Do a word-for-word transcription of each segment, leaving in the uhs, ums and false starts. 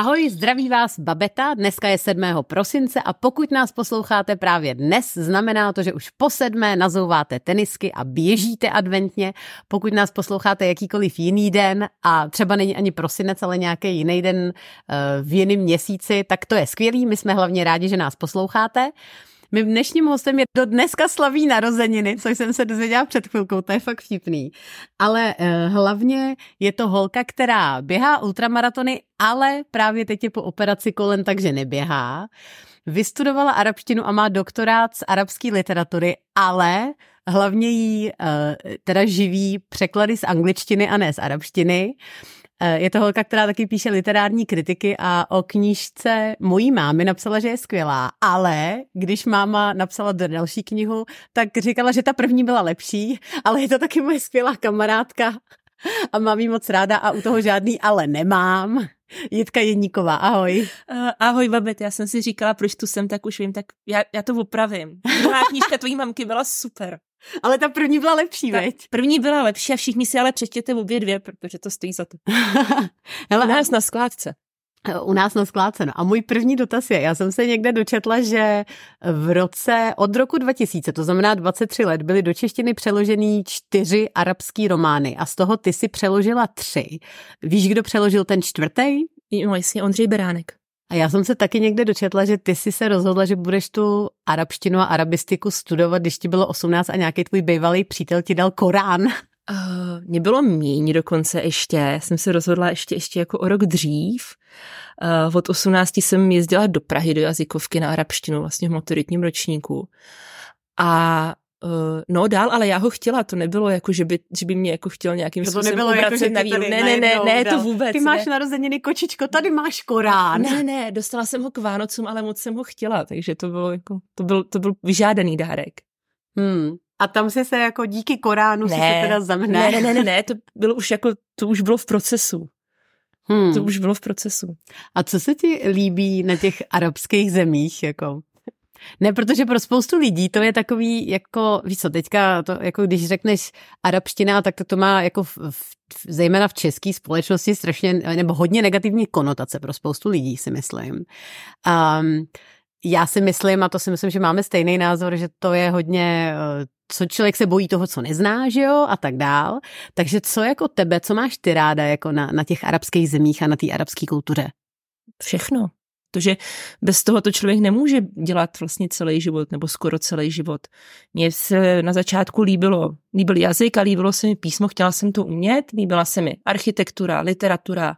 Ahoj, zdraví vás Babeta, dneska je sedmého prosince a pokud nás posloucháte právě dnes, znamená to, že už po sedmé nazouváte tenisky a běžíte adventně. Pokud nás posloucháte jakýkoliv jiný den a třeba není ani prosinec, ale nějaký jiný den v jiném měsíci, tak to je skvělý, my jsme hlavně rádi, že nás posloucháte. Mým dnešním hostem je do dneska slaví narozeniny, což jsem se dozvěděla před chvilkou, to je fakt vtipný. Ale uh, hlavně je to holka, která běhá ultramaratony, ale právě teď je po operaci kolen, takže neběhá. Vystudovala arabštinu a má doktorát z arabské literatury, ale hlavně jí uh, teda živí překlady z angličtiny a ne z arabštiny. Je to holka, která taky píše literární kritiky a o knížce mojí mámy napsala, že je skvělá, ale když máma napsala další knihu, tak říkala, že ta první byla lepší, ale je to taky moje skvělá kamarádka a mám ji moc ráda a u toho žádný ale nemám. Jitka Jeníková, ahoj. Uh, ahoj, Babet, já jsem si říkala, proč tu jsem, tak už vím, tak já, já to opravím. Druhá knížka tvojí mamky byla super. Ale ta první byla lepší, ta veď? První byla lepší a všichni si ale přečtěte obě dvě, protože to stojí za to. Hele, u nás na skládce. U nás na skládce, no. A můj první dotaz je, já jsem se někde dočetla, že v roce, od roku dva tisíce, to znamená dvacet tři let, byly do češtiny přeložený čtyři arabský romány a z toho ty si přeložila tři. Víš, kdo přeložil ten čtvrtý? No, jasně, Ondřej Beránek. A já jsem se taky někde dočetla, že ty jsi se rozhodla, že budeš tu arabštinu a arabistiku studovat, když ti bylo osmnáct a nějaký tvůj bývalý přítel ti dal Korán. Uh, mě bylo míň dokonce ještě. Já jsem se rozhodla ještě, ještě jako o rok dřív. Uh, od osmnácti jsem jezdila do Prahy do jazykovky na arabštinu, vlastně v maturitním ročníku. A Uh, no dál, ale já ho chtěla, to nebylo jako, že by, že by mě jako chtěl nějakým způsobem obracet jako, na víru. Ne, ne, ne, ne, to vůbec. Ty máš ne. narozeniny, kočičko, tady máš Korán. Ne, ne, dostala jsem ho k Vánocům, ale moc jsem ho chtěla, takže to bylo jako, to byl, to byl vyžádaný dárek. Hmm. A tam jsi se jako díky Koránu ne, si se teda zamhne. Ne, ne, ne, ne, ne, to bylo už jako, to už bylo v procesu. Hmm. To už bylo v procesu. A co se ti líbí na těch arabských zemích, jako? Ne, protože pro spoustu lidí to je takový, jako, víš co, teďka, to, jako když řekneš arabština, tak to, to má jako v, v, zejména v české společnosti strašně, nebo hodně negativní konotace pro spoustu lidí, si myslím. Um, já si myslím, a to si myslím, že máme stejný názor, že to je hodně, co člověk se bojí toho, co nezná, že jo, a tak dál. Takže co jako tebe, co máš ty ráda jako na, na těch arabských zemích a na té arabské kultuře? Všechno. Protože bez toho to člověk nemůže dělat vlastně celý život nebo skoro celý život. Mně se na začátku líbilo, líbil jazyk a líbilo se mi písmo, chtěla jsem to umět, líbila se mi architektura, literatura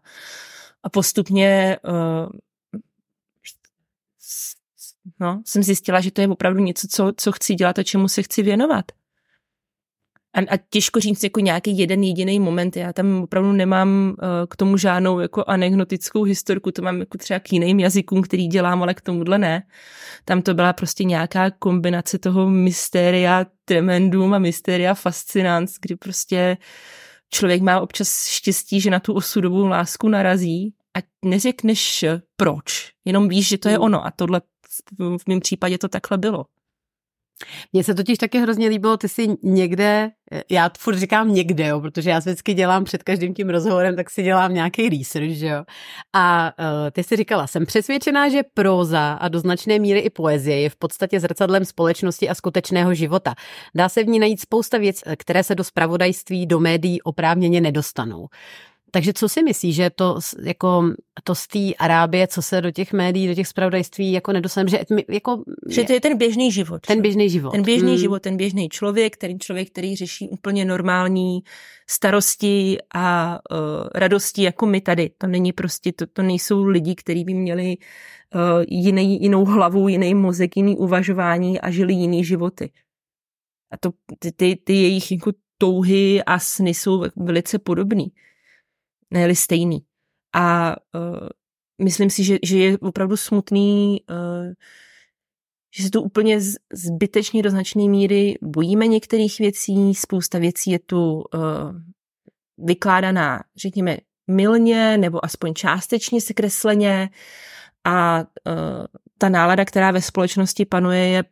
a postupně uh, no, jsem zjistila, že to je opravdu něco, co, co chci dělat a čemu se chci věnovat. A, a těžko říct jako nějaký jeden jediný moment. Já tam opravdu nemám uh, k tomu žádnou jako anekdotickou historku, to mám jako třeba k jiným jazykům, který dělám, ale k tomuhle ne. Tam to byla prostě nějaká kombinace toho mystéria tremendum a mystéria fascinans, kdy prostě člověk má občas štěstí, že na tu osudovou lásku narazí a neřekneš proč, jenom víš, že to je ono a tohle v mém případě to takhle bylo. Mně se totiž taky hrozně líbilo, ty si někde, já furt říkám někde, jo, protože já vždycky dělám před každým tím rozhovorem, tak si dělám nějaký research, jo. A uh, ty si říkala, jsem přesvědčená, že próza a do značné míry i poezie je v podstatě zrcadlem společnosti a skutečného života. Dá se v ní najít spousta věcí, které se do zpravodajství, do médií oprávněně nedostanou. Takže co si myslíš, že to, jako, to z té Arábie, co se do těch médií, do těch zpravodajství jako nedostaneme, že, jako, že to je ten běžný život. Ten běžný život. Ten běžný hmm. život, ten běžný člověk, ten člověk, který řeší úplně normální starosti a uh, radosti jako my tady. To není prostě, to, to nejsou lidi, kteří by měli uh, jiný, jinou hlavu, jiný mozek, jiný uvažování a žili jiný životy. A to, ty, ty, ty jejich jako, touhy a sny jsou velice podobný. Ne, stejný. A uh, myslím si, že, že je opravdu smutný, uh, že se tu úplně zbytečně do značné míry bojíme některých věcí, spousta věcí je tu uh, vykládaná, řekněme, mylně nebo aspoň částečně sekresleně a uh, ta nálada, která ve společnosti panuje, je,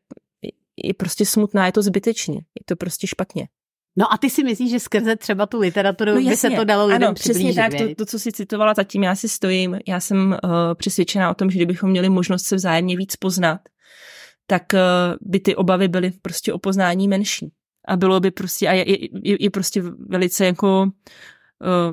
je prostě smutná, je to zbytečně, je to prostě špatně. No a ty si myslíš, že skrze třeba tu literaturu no by se to dalo lidem přiblížit? Ano, přesně tak, to, to, co jsi citovala, zatím já si stojím. Já jsem uh, přesvědčena o tom, že kdybychom měli možnost se vzájemně víc poznat, tak uh, by ty obavy byly prostě o poznání menší. A bylo by prostě, a je, je, je, je prostě velice jako uh,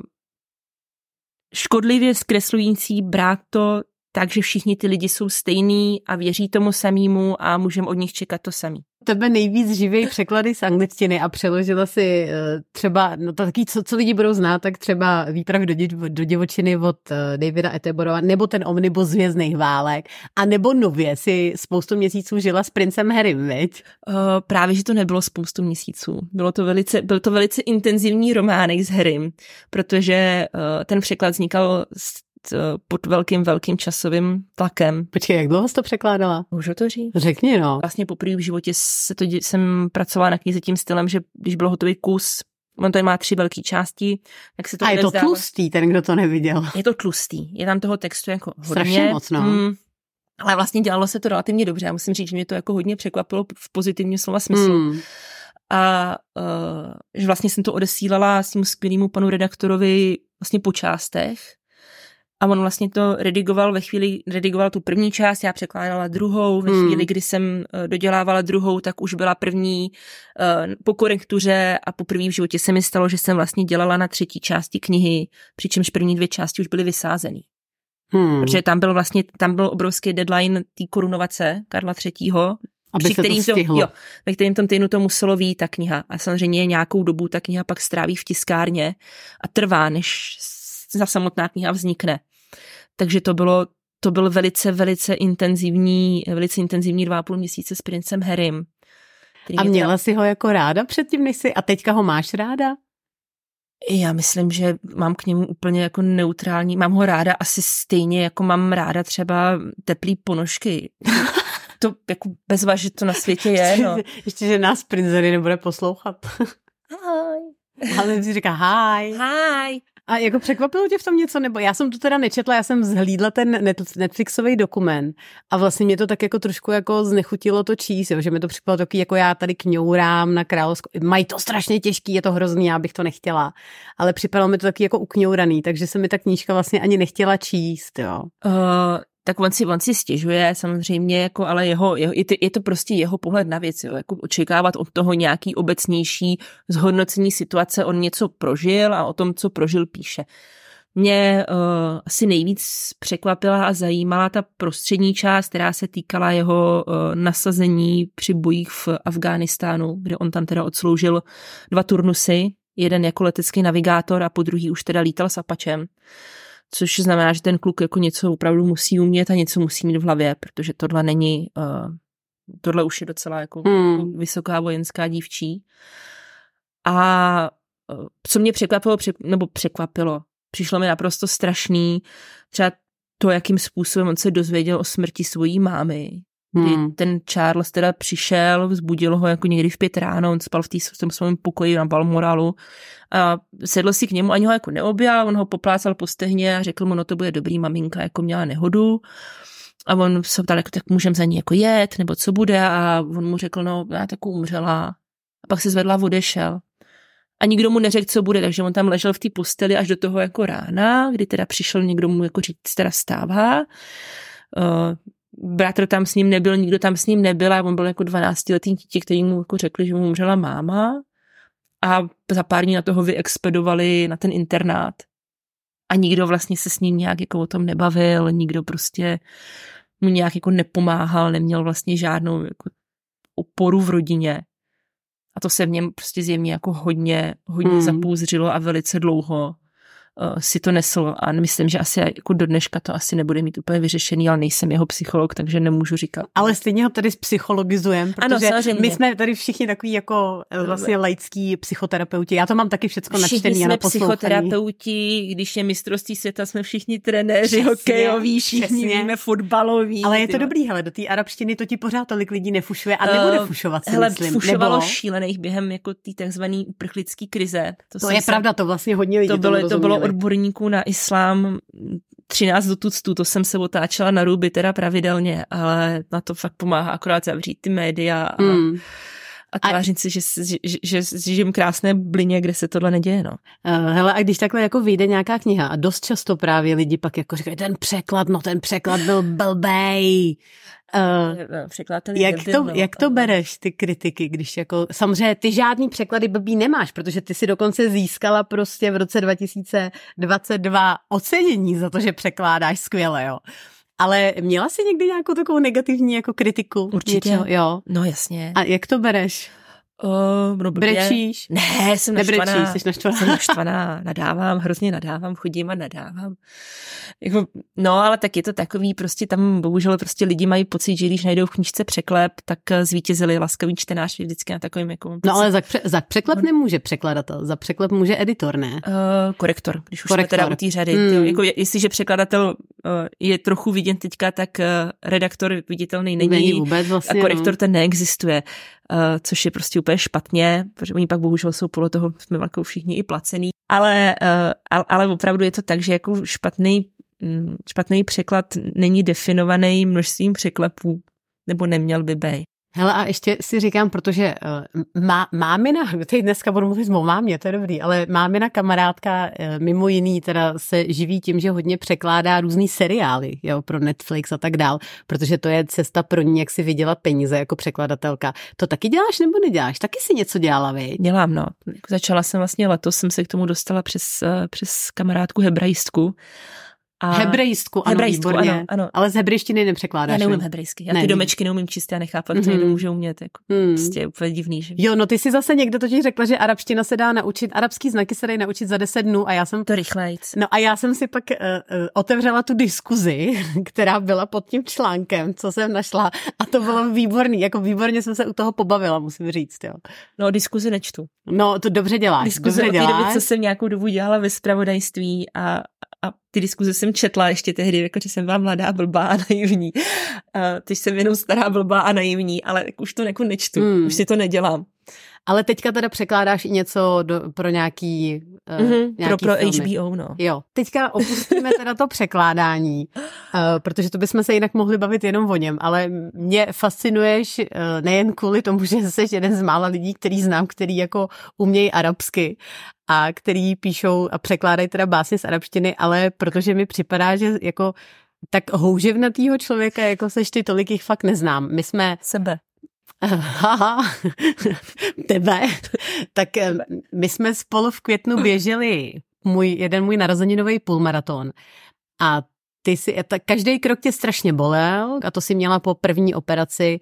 škodlivě zkreslující brát to tak, že všichni ty lidi jsou stejný a věří tomu samému a můžeme od nich čekat to samý. Tebe nejvíc živějí překlady z angličtiny a přeložila si třeba, no taky, co, co lidi budou znát, tak třeba Výprav do, do divočiny od Davida Attenborougha, nebo ten omnibus Hvězdných válek, a nebo nově si spoustu měsíců žila s princem Harrym, viď? Uh, právě, že to nebylo spoustu měsíců. Bylo to velice, byl to velice intenzivní románek s Harrym, protože uh, ten překlad vznikal z pod velkým, velkým časovým tlakem. Počkej, jak dlouho jsi to překládala? Můžu to říct? Řekni, no. Vlastně poprvé v životě se to dě- jsem pracovala na knize tím stylem, že když byl hotový kus, on tady má tři velké části, tak se to A je to vzdávat. Tlustý, ten, kdo to neviděl. Je to tlustý. Je tam toho textu jako hodně. Strašně moc, no. Mm, ale vlastně dělalo se to relativně dobře. Já musím říct, že mě to jako hodně překvapilo v pozitivním slova smyslu. Mm. A uh, že vlastně jsem to odesílala s tím skvělému panu redaktorovi vlastně po částech. A on vlastně to redigoval ve chvíli, redigoval tu první část, já překládala druhou, ve chvíli, kdy jsem dodělávala druhou, tak už byla první po korektuře a poprvé v životě se mi stalo, že jsem vlastně dělala na třetí části knihy, přičemž první dvě části už byly vysázený. Hmm. Protože tam byl vlastně, tam byl obrovský deadline té korunovace Karla třetího, Aby při kterým, to to, jo, ve kterým tom týdnu to muselo vyjít ta kniha. A samozřejmě nějakou dobu ta kniha pak stráví v tiskárně a trvá, než za samotná kniha vznikne. Takže to bylo, to byl velice, velice intenzivní, velice intenzivní dva a půl měsíce s princem Harrym. A měla teda... si ho jako ráda předtím, než si, a teďka ho máš ráda? Já myslím, že mám k němu úplně jako neutrální, mám ho ráda asi stejně, jako mám ráda třeba teplý ponožky. To jako bezva, že to na světě je. No. Ještě, ještě, že nás princ Harry nebude poslouchat. Hi. Ale si říká hi. Hi. A jako překvapilo tě v tom něco? Nebo já jsem to teda nečetla, já jsem zhlídla ten Netflixový dokument a vlastně mě to tak jako trošku jako znechutilo to číst, jo, že mi to připadalo takový, jako já tady kňourám na královskou, mají to strašně těžký, je to hrozný, já bych to nechtěla, ale připadalo mi to taky jako ukňouraný, takže se mi ta knížka vlastně ani nechtěla číst, jo. Uh, tak on si, on si stěžuje samozřejmě, jako, ale jeho, jeho, je to prostě jeho pohled na věc, jo, jako očekávat od toho nějaký obecnější zhodnocení situace, on něco prožil a o tom, co prožil, píše. Mě uh, asi nejvíc překvapila a zajímala ta prostřední část, která se týkala jeho uh, nasazení při bojích v Afghánistánu, kde on tam teda odsloužil dva turnusy, jeden jako letecký navigátor a po druhý už teda lítal s Apačem. Což znamená, že ten kluk jako něco opravdu musí umět a něco musí mít v hlavě, protože tohle není, uh, tohle už je docela jako hmm. vysoká vojenská dívčí. A uh, co mě překvapilo, přek, nebo překvapilo, přišlo mi naprosto strašný, třeba to, jakým způsobem on se dozvěděl o smrti svojí mámy. Hmm. Ten Charles teda přišel, vzbudil ho jako někdy v pět ráno, on spal v, tý, v tom svém pokoji na Balmoralu a sedl si k němu, ani ho jako neobjal, on ho poplácal po stehně a řekl mu, no to bude dobrý, maminka jako měla nehodu a on se ptal, jako, tak můžem za ní jako jet, nebo co bude, a on mu řekl, no já tak umřela, a pak se zvedla a odešel. A nikdo mu neřekl, co bude, takže on tam ležel v té posteli až do toho jako rána, kdy teda přišel někdo mu jako říct, teda stává, uh, bratr tam s ním nebyl, nikdo tam s ním nebyl a on byl jako dvanáctiletý dítě, který mu jako řekli, že mu umřela máma, a za pár dní na toho vyexpedovali na ten internát a nikdo vlastně se s ním nějak jako o tom nebavil, nikdo prostě mu nějak jako nepomáhal, neměl vlastně žádnou jako oporu v rodině a to se v něm prostě zjevně jako hodně, hodně hmm. zapouzdřilo a velice dlouho si to nesl a myslím, že asi jako do dneška to asi nebude mít úplně vyřešený, ale nejsem jeho psycholog, takže nemůžu říkat. Ale stejně ho tady psychologizujeme, protože ano, my jsme tady všichni takový jako vlastně laický psychoterapeuti. Já to mám taky všecko načtený a na poslouchání. Všichni jsme psychoterapeuti, když je mistrovství světa, jsme všichni trenéři hokejoví, všichni víme fotbaloví. Ale je to dobrý, hele, do té arabštiny to ti pořád tolik lidí nefušuje a nebude fušovat, si hele, myslím. Fušovalo šílených během jako té takzvané uprchlické krize. To, to je se... pravda, to vlastně hodně lidí. To bylo, to bylo odborníků na islám třináct do tuctů, to jsem se otáčela na ruby teda pravidelně, ale na to fakt pomáhá akorát zavřít ty média a, mm. a a tvářit si, že, že, že, že žijím krásné blině, kde se tohle neděje, no. Hele, a když takhle jako vyjde nějaká kniha a dost často právě lidi pak jako říkají, ten překlad, no ten překlad byl blbej. Uh, překlad ten jak, debil, to, no, jak to bereš, ty kritiky, když jako, samozřejmě ty žádný překlady blbý nemáš, protože ty si dokonce získala prostě v roce dva tisíce dvacet dva ocenění za to, že překládáš skvěle, jo. Ale měla jsi někdy nějakou takovou negativní jako kritiku? Určitě. Něčeho, jo. No jasně. A jak to bereš? Uh, no Brečíš? Ne, jsem naštvaná. Nebrečíš, jsi naštvaná. Jsem naštvaná, nadávám, hrozně nadávám, chodím a nadávám. Jako, no, ale tak je to takový, prostě tam bohužel prostě lidi mají pocit, že když najdou v knížce překlep, tak zvítězili laskavý čtenář vždycky na takovým jako... Pocit. No ale za, pře- za překlep nemůže překladatel, za překlep může editor, ne? Uh, korektor, když už korektor. Jsme teda u té řady. Mm. Tyjo, jako, jestliže překladatel uh, je trochu viděn teďka, tak uh, redaktor viditelný není, není vůbec vlastně, a korektor no. Ten neexistuje. Uh, což je prostě úplně špatně, protože oni pak bohužel jsou podle toho, jsme jako všichni i placený, ale, uh, ale opravdu je to tak, že jako špatný, špatný překlad není definovaný množstvím překlepů, nebo neměl by bej. Hele, a ještě si říkám, protože uh, má, mámina, teď dneska budu mluvit s mou mámě, to je dobrý, ale mámina kamarádka uh, mimo jiný teda se živí tím, že hodně překládá různý seriály, jo, pro Netflix a tak dál, protože to je cesta pro ní, jak si vydělat peníze jako překladatelka. To taky děláš nebo neděláš? Taky si něco dělala, vej? Dělám, no. Začala jsem vlastně letos, jsem se k tomu dostala přes, uh, přes kamarádku hebrajistku. A... Hebrejstku, ano, hebrejstku, výborně. Ano, ano. Ale z hebrejštiny nepřekládáš. Já neumím hebrejsky, já ne, ty domečky neumím číst, já nechápám, co mm-hmm. jenom můžu umět, jako mm. prostě úplně divný. Že? Jo, no ty jsi zase někde totiž řekla, že arabština se dá naučit, arabský znaky se dají naučit za deset dnů a já jsem... To rychlejc. No a já jsem si pak uh, uh, otevřela tu diskuzi, která byla pod tím článkem, co jsem našla a to bylo výborný, jako výborně jsem se u toho pobavila, musím říct, jo. No, diskuzi nečtu. No, to dobře děláš, diskuzi dobře děláš. Doby, co jsem nějakou dobu dělala ve zpravodajství a A ty diskuze jsem četla ještě tehdy, jako že jsem byla mladá, blbá a naivní. A teď jsem jenom stará, blbá a naivní, ale už to jako nečtu, mm. už si to nedělám. Ale teďka teda překládáš i něco do, pro nějaký, mm-hmm, uh, nějaký pro, pro H B O, no. Jo, teďka opustíme teda to překládání, uh, protože to bychom se jinak mohli bavit jenom o něm, ale mě fascinuješ uh, nejen kvůli tomu, že jsi jeden z mála lidí, který znám, který jako umějí arabsky a který píšou a překládají teda básně z arabštiny, ale protože mi připadá, že jako tak houževnatýho člověka, jako seš ty, tolik jich fakt neznám. My jsme... Sebe. Haha, tebe. Tak my jsme spolu v květnu běželi můj, jeden můj narozeninový půlmaraton a ty si, každý krok tě strašně bolel a to si měla po první operaci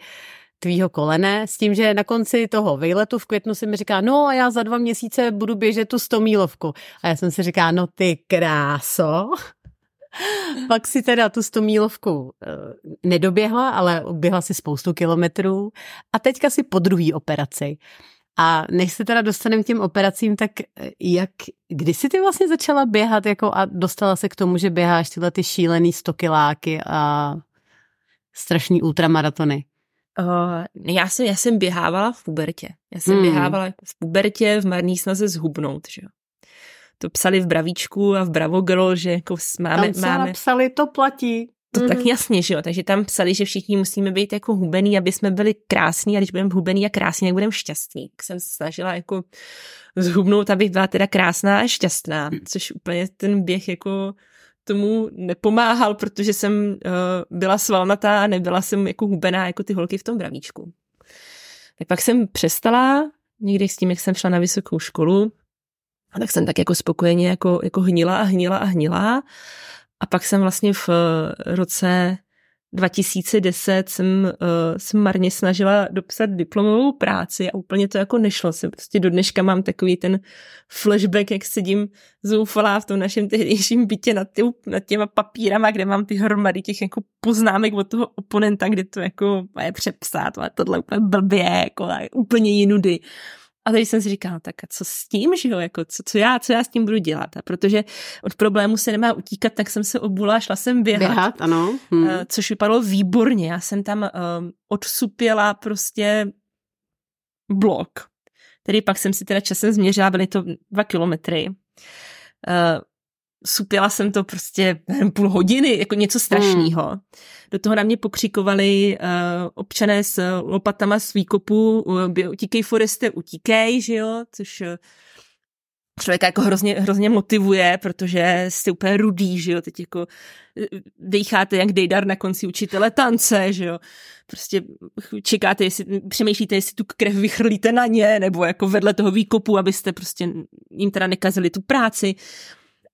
tvýho kolene, s tím, že na konci toho výletu v květnu si mi říká, no a já za dva měsíce budu běžet tu stomílovku a já jsem si říká, no ty kráso. Pak si teda tu stomílovku nedoběhla, ale oběhla si spoustu kilometrů a teďka si po druhý operaci. A než se teda dostaneme k těm operacím, tak jak, kdy jsi ty vlastně začala běhat jako a dostala se k tomu, že běháš tyhle ty šílený stokiláky a strašný ultramaratony? Uh, já, jsem, já jsem běhávala v pubertě. Já jsem hmm. běhávala v pubertě v marný snaze zhubnout, že jo. To psali v Bravíčku a v Bravogirl, že jako máme... Tam se máme... napsali, to platí. To mm-hmm. tak jasně, že jo, takže tam psali, že všichni musíme být jako hubený, aby jsme byli krásní a když budeme hubený a krásní, tak budeme šťastní. Jsem se snažila jako zhubnout, abych byla teda krásná a šťastná, což úplně ten běh jako tomu nepomáhal, protože jsem uh, byla svalnatá a nebyla jsem jako hubená jako ty holky v tom Bravíčku. Tak pak jsem přestala, někdy s tím, jak jsem šla na vysokou školu, a tak jsem tak jako spokojeně jako, jako hnila a hnila a hnila. A pak jsem vlastně v roce dva tisíce deset jsem, jsem marně snažila dopsat diplomovou práci a úplně to jako nešlo. Jsem prostě do dneška mám takový ten flashback, jak sedím zoufalá v tom našem tehdejším bytě nad, tě, nad těma papírama, kde mám ty hromady těch jako poznámek od toho oponenta, kde to jako je přepsat, ale tohle úplně blbě, jako úplně jinudy. A tady jsem si říkala, tak a co s tím, že jo, jako co, co, já, co já s tím budu dělat? A protože od problému se nemá utíkat, tak jsem se obula a šla jsem běhat. Běhat, ano. Hmm. Což vypadalo výborně. Já jsem tam um, odsupěla prostě blok. Tedy pak jsem si teda časem změřila, byly to dva kilometry. Uh, supila jsem to prostě půl hodiny, jako něco strašného. Mm. Do toho na mě pokřikovali uh, občané s lopatama z výkopu, uh, utíkej Foreste, utíkej, že jo, což uh, člověka jako hrozně, hrozně motivuje, protože jste úplně rudý, že jo, teď jako dejcháte jak Dejdar na konci učitele tance, že jo, prostě čekáte, jestli, přemýšlíte, jestli tu krev vychrlíte na ně, nebo jako vedle toho výkopu, abyste prostě jim teda nekazili tu práci.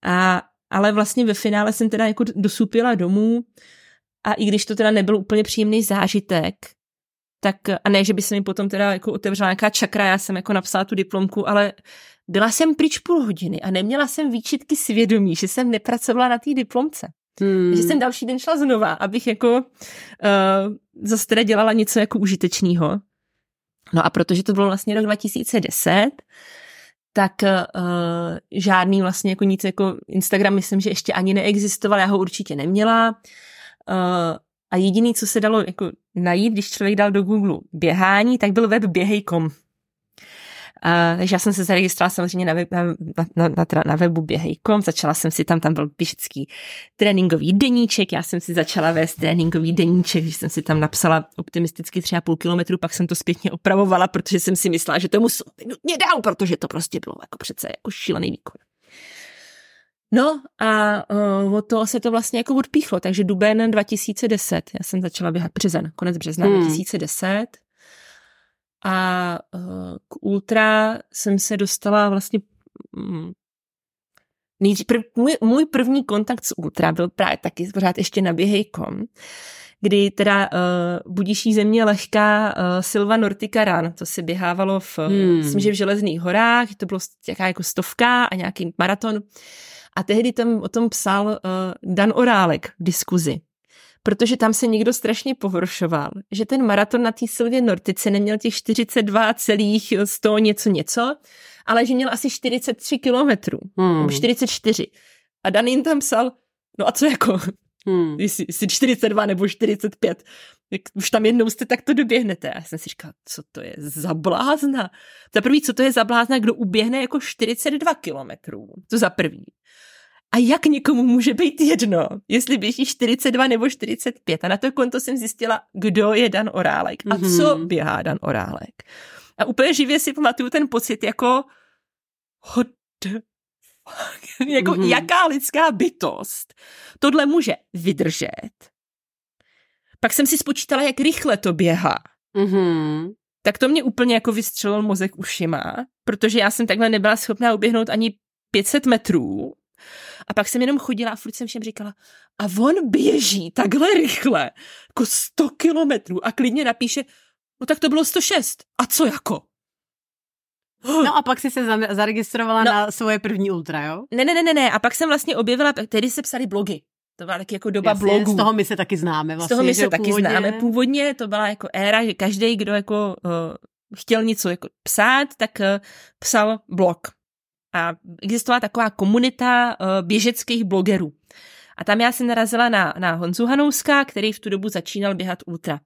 A, ale vlastně ve finále jsem teda jako dosupila domů a i když to teda nebyl úplně příjemný zážitek, tak a ne, že by se mi potom teda jako otevřela nějaká čakra, já jsem jako napsala tu diplomku, ale byla jsem pryč půl hodiny a neměla jsem výčitky svědomí, že jsem nepracovala na té diplomce. Hmm. Že jsem další den šla znova, abych jako uh, zase teda dělala něco jako užitečného. No a protože to bylo vlastně rok dva tisíce deset, tak uh, žádný vlastně jako nic, jako Instagram myslím, že ještě ani neexistoval, já ho určitě neměla. Uh, a jediný, co se dalo jako najít, když člověk dal do Google běhání, tak byl web běhej tečka com. Uh, takže já jsem se zaregistrovala samozřejmě na, web, na, na, na, na webu běhej tečka com, začala jsem si tam, tam byl běžecký tréninkový deníček, já jsem si začala vést tréninkový deníček, když jsem si tam napsala optimisticky tři a půl kilometru, pak jsem to zpětně opravovala, protože jsem si myslela, že to musím minutně dál, protože to prostě bylo jako přece jako šílený výkon. No a uh, od toho se to vlastně jako odpíchlo, takže duben dva tisíce deset, já jsem začala běhat březen, konec března hmm. dva tisíce deset. A k ultra jsem se dostala vlastně nejdřív, prv, můj, můj první kontakt s ultra byl právě taky pořád ještě na běhej tečka com, kdy teda uh, budiší země lehká uh, Silva Nortica Run, to se běhávalo v, hmm. myslím, že v Železných horách, to bylo nějaká jako stovka a nějaký maraton a tehdy tam o tom psal uh, Dan Orálek v diskuzi. Protože tam se někdo strašně pohoršoval, že ten maraton na té Silvě Nortice neměl těch čtyřicet dva celá sto něco něco, ale že měl asi čtyřicet tři kilometrů, hmm. čtyřicet čtyři. A Dan jim tam psal, no a co jako, hmm. jestli, jestli čtyřicet dva nebo čtyřicet pět, jak už tam jednou jste, tak to doběhnete. A já jsem si říkala, co to je za blázna? Za prvý, co to je za blázna, kdo uběhne jako čtyřicet dva kilometrů, to za první. A jak někomu může být jedno, jestli běží čtyřicet dva nebo čtyřicet pět. A na to konto jsem zjistila, kdo je Dan Orálek a mm-hmm. co běhá Dan Orálek. A úplně živě si pamatuju ten pocit jako hod, jako mm-hmm. jaká lidská bytost tohle může vydržet. Pak jsem si spočítala, jak rychle to běhá. Mm-hmm. Tak to mě úplně jako vystřelil mozek ušima, protože já jsem takhle nebyla schopná uběhnout ani pět set metrů. A pak jsem jenom chodila a furt jsem všem říkala, a on běží takhle rychle, jako sto kilometrů a klidně napíše, no tak to bylo sto šest, a co jako? No a pak jsi se zaregistrovala no, na svoje první ultra, jo? Ne, ne, ne, ne, a pak jsem vlastně objevila, tehdy se psaly blogy, to byla taky jako doba jasně, blogů. Z toho my se taky známe vlastně. Z toho my se taky původně... známe, původně to byla jako éra, že každý, kdo jako uh, chtěl něco jako psát, tak uh, psal blog. A existovala taková komunita uh, běžeckých blogerů. A tam já jsem narazila na, na Honzu Hanouska, který v tu dobu začínal běhat ultra.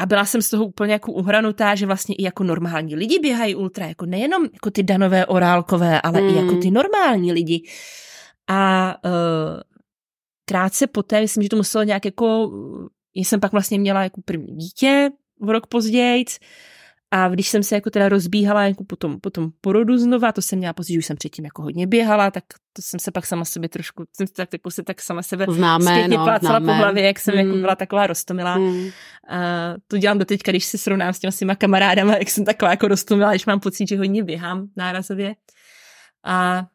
A byla jsem z toho úplně jako uhranutá, že vlastně i jako normální lidi běhají ultra, jako nejenom jako ty Danové, Orálkové, ale mm. i jako ty normální lidi. A uh, krátce poté, myslím, že to muselo nějak jako, jsem pak vlastně měla jako první dítě v rok později. A když jsem se jako teda rozbíhala jako po tom, po tom porodu znova, to jsem měla pocit, že už jsem předtím jako hodně běhala, tak to jsem se pak sama sebe trošku, jsem tak, tak, se tak sama sebe známe, zpětně no, plácala známe. Po hlavě, jak jsem mm. jako byla taková roztomilá. Mm. A to dělám doteďka, když se srovnám s těma svýma kamarádama, jak jsem taková jako roztomilá, když mám pocit, že hodně běhám nárazově. A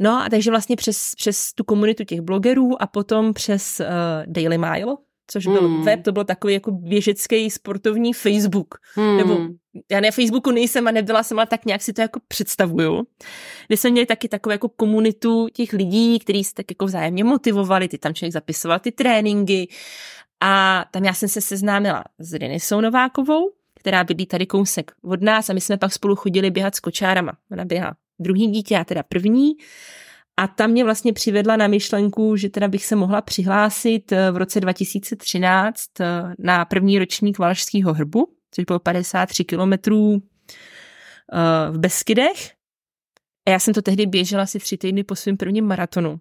no a takže vlastně přes, přes tu komunitu těch blogerů a potom přes uh, Daily Mile, což byl mm. web, to byl takový jako běžecký sportovní Facebook. Mm. Nebo já na Facebooku nejsem a nebyla jsem, ale tak nějak si to jako představuju. Kde jsme měli taky takovou jako komunitu těch lidí, kteří se tak jako vzájemně motivovali, ty tam člověk zapisoval ty tréninky a tam já jsem se seznámila s Rynisou Novákovou, která bydlí tady kousek od nás a my jsme pak spolu chodili běhat s kočárama. Ona běhá druhý dítě, já teda první. A ta mě vlastně přivedla na myšlenku, že teda bych se mohla přihlásit v roce dva tisíce třináct na první ročník Valašského hrbu, což bylo padesát tři kilometrů v Beskydech. A já jsem to tehdy běžela asi tři týdny po svém prvním maratonu.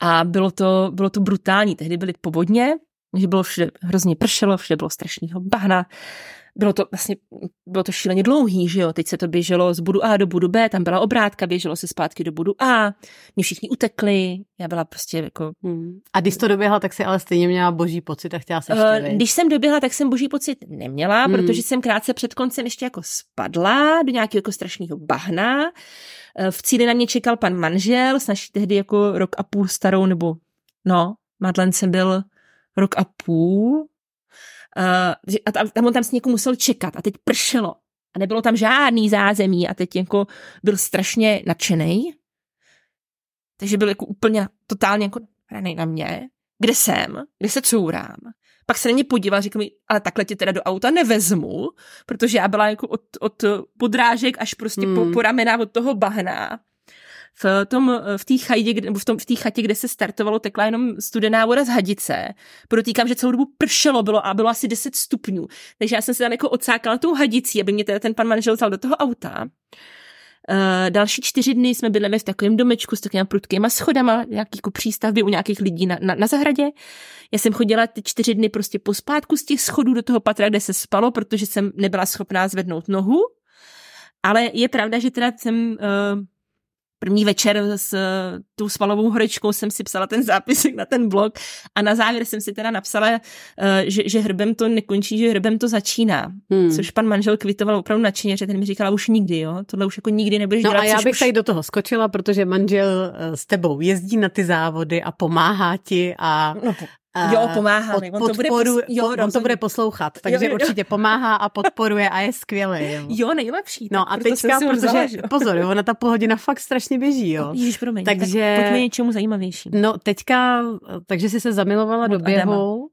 A bylo to, bylo to brutální. Tehdy byly povodně, že bylo všude hrozně pršelo, všude bylo strašného bahna. Bylo to vlastně, bylo to šíleně dlouhý, že jo, teď se to běželo z bodu A do bodu B, tam byla obrátka, běželo se zpátky do bodu A, mě všichni utekli, já byla prostě jako... Hmm. A když to doběhla, tak si ale stejně měla boží pocit a chtěla se ještě uh, Když jsem doběhla, tak jsem boží pocit neměla, hmm. protože jsem krátce před koncem ještě jako spadla do nějakého jako strašného bahna, v cíli na mě čekal pan manžel, s naší tehdy jako rok a půl starou, nebo no, Madlence byl rok a půl, Uh, a tam, on tam si někoho musel čekat a teď pršelo a nebylo tam žádný zázemí a teď jako byl strašně nadšenej, takže byl jako úplně totálně jako hranej na mě, kde jsem, kde se courám. Pak se na mě podíval, říkal mi, ale takhle tě teda do auta nevezmu, protože já byla jako od, od podrážek až prostě hmm. po, po ramena od toho bahna. V tom, v té chajdě, nebo v tom, v té chatě, kde se startovalo, tekla jenom studená voda z hadice. Podotýkám, že celou dobu pršelo bylo a bylo asi deset stupňů. Takže já jsem se tam jako odsákala tou hadicí, aby mě teda ten pan manžel vzal do toho auta. Uh, další čtyři dny jsme bydleli v takovém domečku s takovými prudkýma schodama, nějaký jako přístavby u nějakých lidí na, na, na zahradě. Já jsem chodila ty čtyři dny prostě pospátku z těch schodů do toho patra, kde se spalo, protože jsem nebyla schopná zvednout nohu. Ale je pravda, že teda jsem... Uh, První večer s uh, tou spalovou horečkou jsem si psala ten zápisek na ten blog a na závěr jsem si teda napsala, uh, že, že hrbem to nekončí, že hrbem to začíná. Hmm. Což pan manžel kvitoval opravdu nadšeně, že ten mi říkala už nikdy, jo, tohle už jako nikdy nebudeš no dělat. No a já bych už... tady do toho skočila, protože manžel s tebou jezdí na ty závody a pomáhá ti a... No to... Jo, pomáhá. On, podporu, to, bude, on to bude poslouchat, takže jo, jo, jo. určitě pomáhá a podporuje a je skvělý. Jo, jo nejlepší. No a teďka, protože, pozor, jo, ona ta půlhodina fakt strašně běží, jo. Ježiš, promiň, takže, tak pojďme něčemu zajímavější. No teďka, takže jsi se zamilovala Od do běhu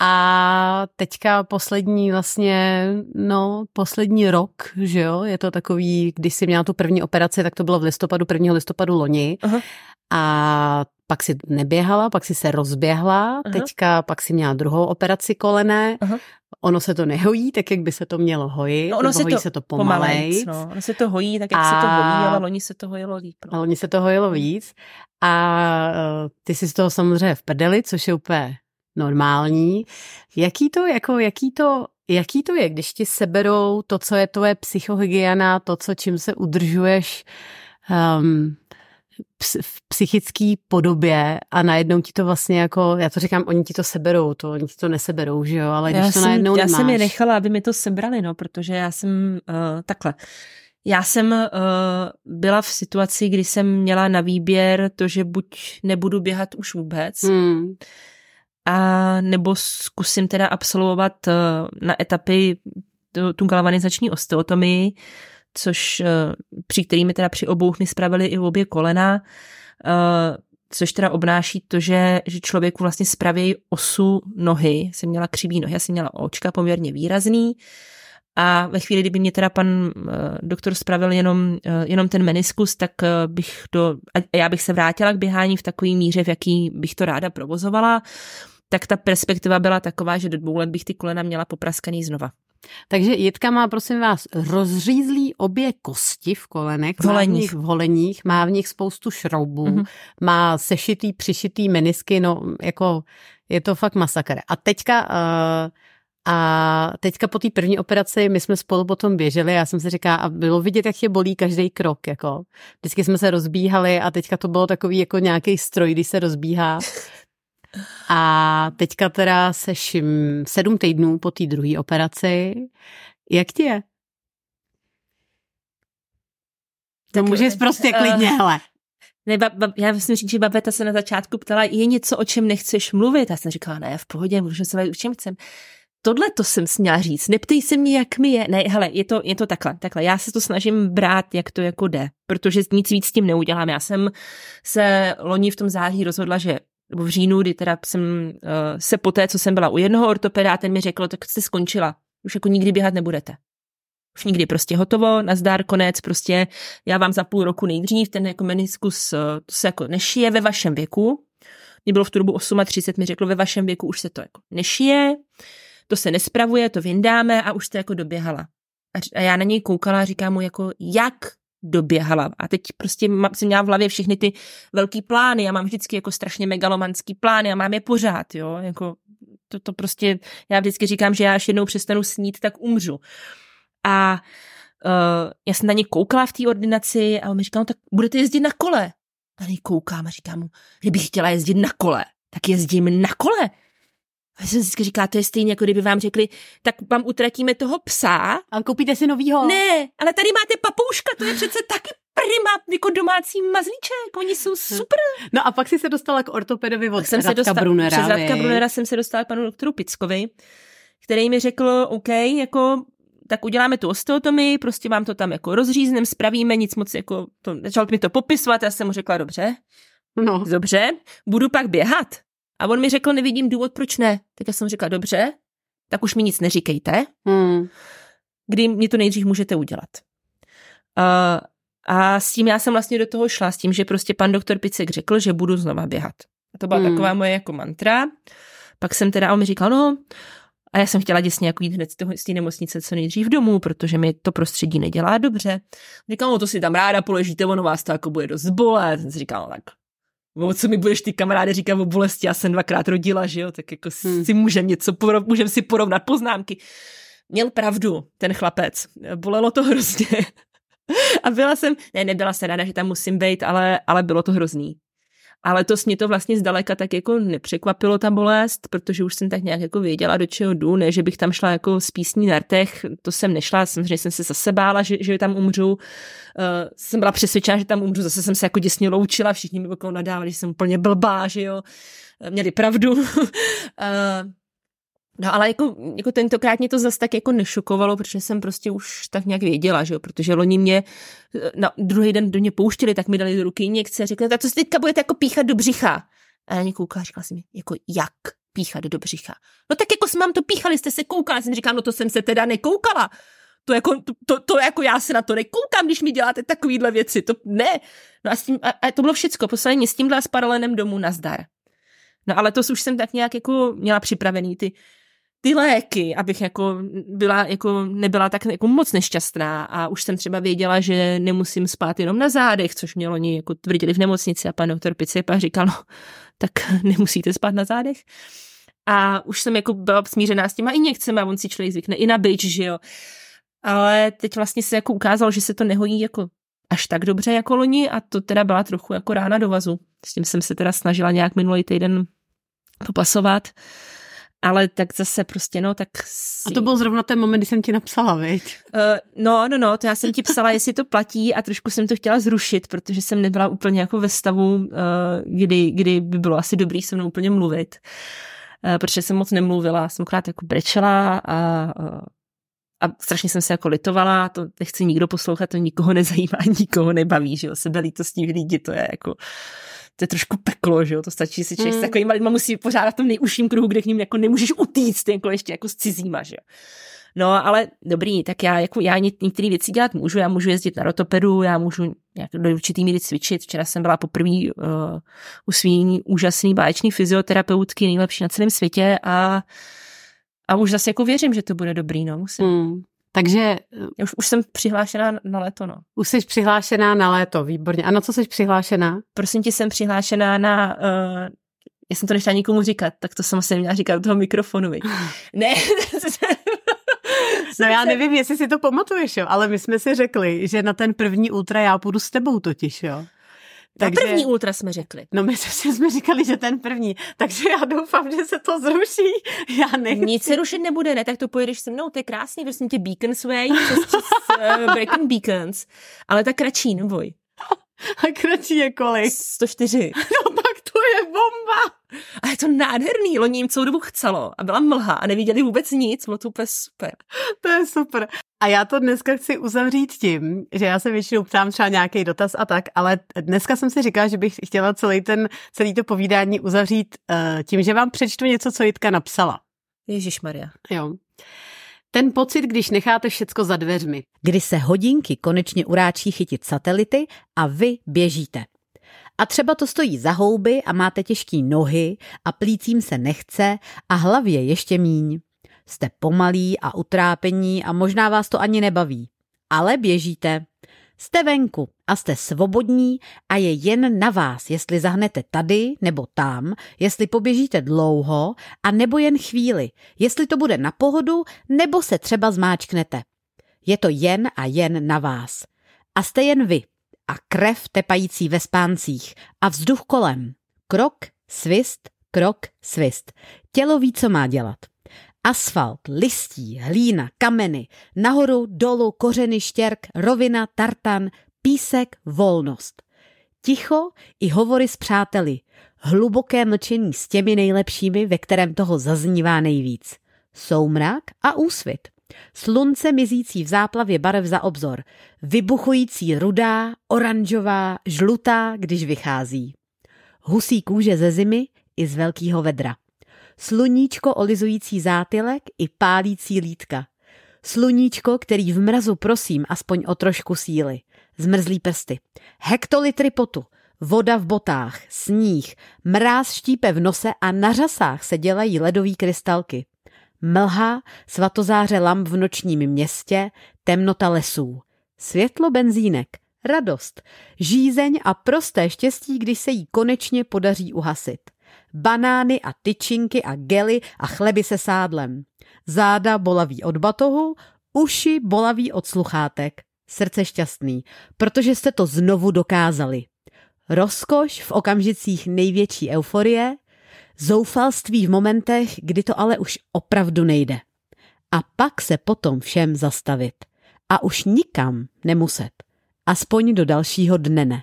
a teďka poslední vlastně, no poslední rok, že jo, je to takový, když jsi měla tu první operaci, tak to bylo v listopadu, prvního listopadu loni. Aha. A pak si neběhala, pak si se rozběhla, Aha. teďka pak si měla druhou operaci kolene. Aha. Ono se to nehojí, tak jak by se to mělo hojit. No ono se hojí to, se to pomalejc. No. Ono se to hojí, tak jak a... se to hojí, ale loni se to hojilo líp. No. A loni se to hojilo víc. A ty jsi z toho samozřejmě v prdeli, což je úplně normální. Jaký to, jako, jaký to, jaký to je, když ti seberou to, co je tvoje psychohygiena, to, co čím se udržuješ, um, v psychické podobě a najednou ti to vlastně jako, já to říkám, oni ti to seberou, to oni ti to neseberou, že jo, ale když já to jsem, najednou já nemáš. Já jsem je nechala, aby mi to sebrali, no, protože já jsem uh, takhle. Já jsem uh, byla v situaci, kdy jsem měla na výběr to, že buď nebudu běhat už vůbec, hmm. a nebo zkusím teda absolvovat uh, na etapy tu galvanizační osteotomii, což při kterými teda při obou mi spravili i obě kolena, což teda obnáší to, že, že člověku vlastně spraví osu nohy, jsem měla křiví nohy, já jsem měla očka poměrně výrazný a ve chvíli, kdyby mě teda pan doktor spravil jenom, jenom ten meniskus, tak bych do, a já bych se vrátila k běhání v takový míře, v jaký bych to ráda provozovala, tak ta perspektiva byla taková, že do dvou let bych ty kolena měla popraskaný znova. Takže Jitka má, prosím vás, rozřízlý obě kosti v kolenech, v holeních, má v nich, v holeních, má v nich spoustu šroubů, mm-hmm. má sešitý, přišitý menisky, no jako je to fakt masakr. A teďka, uh, a teďka po té první operaci, my jsme spolu potom běželi, já jsem si říkala, a bylo vidět, jak je bolí každý krok, jako. Vždycky jsme se rozbíhali a teďka to bylo takový jako nějaký stroj, když se rozbíhá. A teďka teda seš sedm týdnů po té druhé operaci. Jak ti je? To můžeš prostě klidně, uh, hele. Ne, ba, ba, já musím říct, že Babeta se na začátku ptala, je něco, o čem nechceš mluvit? Já jsem říkala, ne, v pohodě, můžu se mluvit, o čem chcem. Tohle to jsem si měla říct, neptej se mě, jak mi je. Ne, hele, je to, je to takhle, takhle. Já se to snažím brát, jak to jako jde, protože nic víc s tím neudělám. Já jsem se loni v tom září rozhodla, že v říjnu, kdy teda jsem se poté, co jsem byla u jednoho ortopeda, ten mi řekl, tak jste skončila, už jako nikdy běhat nebudete. Už nikdy, prostě hotovo, nazdár, konec, prostě já vám za půl roku nejdřív, ten jako meniskus to se jako nešije ve vašem věku. Mě bylo v tu dobu třicet osm, mi řeklo, ve vašem věku už se to jako nešije, to se nespravuje, to vyndáme a už jste jako doběhala. A já na něj koukala a říkám mu jako, jak doběhala. A teď prostě mám, jsem měla v hlavě všechny ty velký plány. Já mám vždycky jako strašně megalomanský plány a mám je pořád, jo. Jako to, to prostě, já vždycky říkám, že já až jednou přestanu snít, tak umřu. A uh, já jsem na ně koukala v té ordinaci a on mi říkal, no tak budete jezdit na kole. A něj koukám a říkám mu, kdybych chtěla jezdit na kole, tak jezdím na kole. Já jsem vždycky říkala, to je stejně, jako kdyby vám řekli, tak vám utratíme toho psa. A koupíte si novýho. Ne, ale tady máte papouška, to je přece taky prima, jako domácí mazlíček, oni jsou super. No a pak jsi se dostala k ortopedovi od jsem Radka dostala, Brunera. Přes Radka Brunera jsem se dostala k panu doktoru Pickovi, který mi řekl, OK, jako... tak uděláme tu osteotomii, prostě vám to tam jako rozříznem, spravíme, nic moc jako, to, začal mi to popisovat, já jsem mu řekla, dobře, no. dobře, budu pak běhat. A on mi řekl, nevidím důvod, proč ne. Tak já jsem mu řekla, dobře, tak už mi nic neříkejte, hmm. kdy mě to nejdřív můžete udělat. A, a s tím já jsem vlastně do toho šla, s tím, že prostě pan doktor Picek řekl, že budu znova běhat. A to byla hmm. taková moje jako mantra. Pak jsem teda, on mi říkal, no, a já jsem chtěla děsně jako jít hned z té nemocnice co nejdřív domů, protože mi to prostředí nedělá dobře. Říkám, no to si tam ráda poležíte, ono vás to jako bude dost bolet. Jsem si říkala, no tak, o co mi budeš ty kamaráde říkat o bolesti, já jsem dvakrát rodila, že jo, tak jako hmm. si můžem něco, porov, můžem si porovnat poznámky. Měl pravdu ten chlapec, bolelo to hrozně. A byla jsem, ne, nebyla jsem ráda, že tam musím být, ale, ale bylo to hrozný. Ale to mě to vlastně zdaleka tak jako nepřekvapilo ta bolest, protože už jsem tak nějak jako věděla, do čeho jdu, ne, že bych tam šla jako s písní na rtech, to jsem nešla, samozřejmě jsem se zase bála, že, že tam umřu, uh, jsem byla přesvědčena, že tam umřu, zase jsem se jako děsně loučila, všichni mi okolo nadávali, že jsem úplně blbá, že jo, měli pravdu. uh, no ale jako, jako tentokrát mě to zase tak jako nešokovalo, protože jsem prostě už tak nějak věděla, že jo, protože loni mě na druhý den do mě pouštěli, tak mi dali do ruky injekce a řekli, a co si teďka budete jako píchat do břicha? A já mě koukala, říkala jsem mi, jako jak píchat do břicha? No tak jako s mám to píchali, jste se koukala, já jsem říkala, no to jsem se teda nekoukala. To jako, to, to, to jako já se na to nekoukám, když mi děláte takovýhle věci, to ne. No a, s tím, a, a to bylo všecko, posledně s tímhle s paralenem domů nazdar. No ale to už jsem tak nějak jako měla připravený ty ty léky, abych jako byla, jako nebyla tak jako moc nešťastná a už jsem třeba věděla, že nemusím spát jenom na zádech, což mě loni jako tvrdili v nemocnici a pan doktor Picepa říkal, no, tak nemusíte spát na zádech. A už jsem jako byla smířená s těma injekcemi a on si člověk zvykne i na bič, že jo. Ale teď vlastně se jako ukázalo, že se to nehodí jako až tak dobře jako loni a to teda byla trochu jako rána do vazu. S tím jsem se teda snažila nějak minulý týden popasovat. Ale tak zase prostě, no, tak... Si... A to byl zrovna ten moment, kdy jsem ti napsala, viď? Uh, no, no, no, to já jsem ti psala, jestli to platí a trošku jsem to chtěla zrušit, protože jsem nebyla úplně jako ve stavu, uh, kdy, kdy by bylo asi dobrý se mnou úplně mluvit. Uh, protože jsem moc nemluvila, jsem akorát jako brečela a, uh, a strašně jsem se jako litovala, to nechci nikdo poslouchat, to nikoho nezajímá, nikoho nebaví, že jo, sebelítostní lidi, to je jako... To je trošku peklo, že jo, to stačí si člověk mm. s takovýma lidma musí pořádat v tom nejužším kruhu, kde k ním jako nemůžeš utíct, jako ještě jako s cizíma, že jo. No, ale dobrý, tak já jako já některé věci dělat můžu, já můžu jezdit na rotopedu, já můžu do určitý míry cvičit. Včera jsem byla poprvé uh, u svý úžasný báječný fyzioterapeutky, nejlepší na celém světě a, a už zase jako věřím, že to bude dobrý, no, musím. Mm. Takže... Už, už jsem přihlášená na léto, no. Už jsi přihlášená na léto, výborně. A na co jsi přihlášená? Prosím tě, jsem přihlášená na... Uh, já jsem to nechtěla nikomu říkat, tak to jsem asi neměla říkat do toho mikrofonu, viď? Ne. No já nevím, jestli si to pamatuješ, jo, ale my jsme si řekli, že na ten první ultra já půjdu s tebou totiž, jo. Takže, na první ultra jsme řekli. No my jsme říkali, že ten první, takže já doufám, že se to zruší. Já nechci. Nic se rušit nebude, ne, tak to pojedeš se mnou, to je krásný, prosím tě, Beacons Way, přes, přes uh, Breaking Beacons, ale tak kratší, neboj. A kratší je kolik? sto čtyři. No tak to je bomba. A je to nádherný, loni jim celou dobu chcelo a byla mlha a neviděli vůbec nic, bylo to úplně super. To je super. A já to dneska chci uzavřít tím, že já se většinou ptám třeba nějaký dotaz a tak, ale dneska jsem si říkala, že bych chtěla celý ten, celý to povídání uzavřít uh, tím, že vám přečtu něco, co Jitka napsala. Ježišmarja. Jo. Ten pocit, když necháte všecko za dveřmi. Kdy se hodinky konečně uráčí chytit satelity a vy běžíte. A třeba to stojí za houby a máte těžký nohy a plícím se nechce a hlavě ještě míň. Jste pomalí a utrápení a možná vás to ani nebaví. Ale běžíte. Jste venku a jste svobodní a je jen na vás, jestli zahnete tady nebo tam, jestli poběžíte dlouho a nebo jen chvíli, jestli to bude na pohodu nebo se třeba zmáčknete. Je to jen a jen na vás. A jste jen vy a krev tepající ve spáncích a vzduch kolem. Krok, svist, krok, svist. Tělo ví, co má dělat. Asfalt, listí, hlína, kameny, nahoru, dolu, kořeny, štěrk, rovina, tartan, písek, volnost. Ticho i hovory s přáteli. Hluboké mlčení s těmi nejlepšími, ve kterém toho zaznívá nejvíc. Soumrak a úsvit. Slunce mizící v záplavě barev za obzor. Vybuchující rudá, oranžová, žlutá, když vychází. Husí kůže ze zimy i z velkýho vedra. Sluníčko olizující zátylek i pálící lítka. Sluníčko, který v mrazu prosím aspoň o trošku síly. Zmrzlí prsty. Hektolitry potu. Voda v botách. Sníh. Mráz štípe v nose a na řasách se dělají ledový krystalky. Mlha, svatozáře lamp v nočním městě, temnota lesů. Světlo benzínek. Radost. Žízeň a prosté štěstí, když se jí konečně podaří uhasit. Banány a tyčinky a gely a chleby se sádlem. Záda bolaví od batohu, uši bolaví od sluchátek. Srdce šťastný, protože jste to znovu dokázali. Rozkoš v okamžicích největší euforie, zoufalství v momentech, kdy to ale už opravdu nejde. A pak se potom všem zastavit. A už nikam nemuset. Aspoň do dalšího dne ne.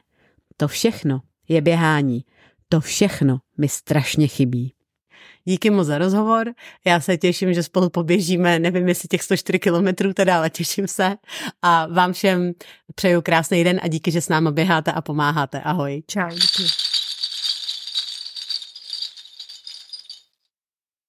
To všechno je běhání. To všechno mi strašně chybí. Díky moc za rozhovor. Já se těším, že spolu poběžíme, nevím, jestli těch sto čtyři kilometrů teda, ale těším se. A vám všem přeju krásný den a díky, že s náma běháte a pomáháte. Ahoj. Čau, díky.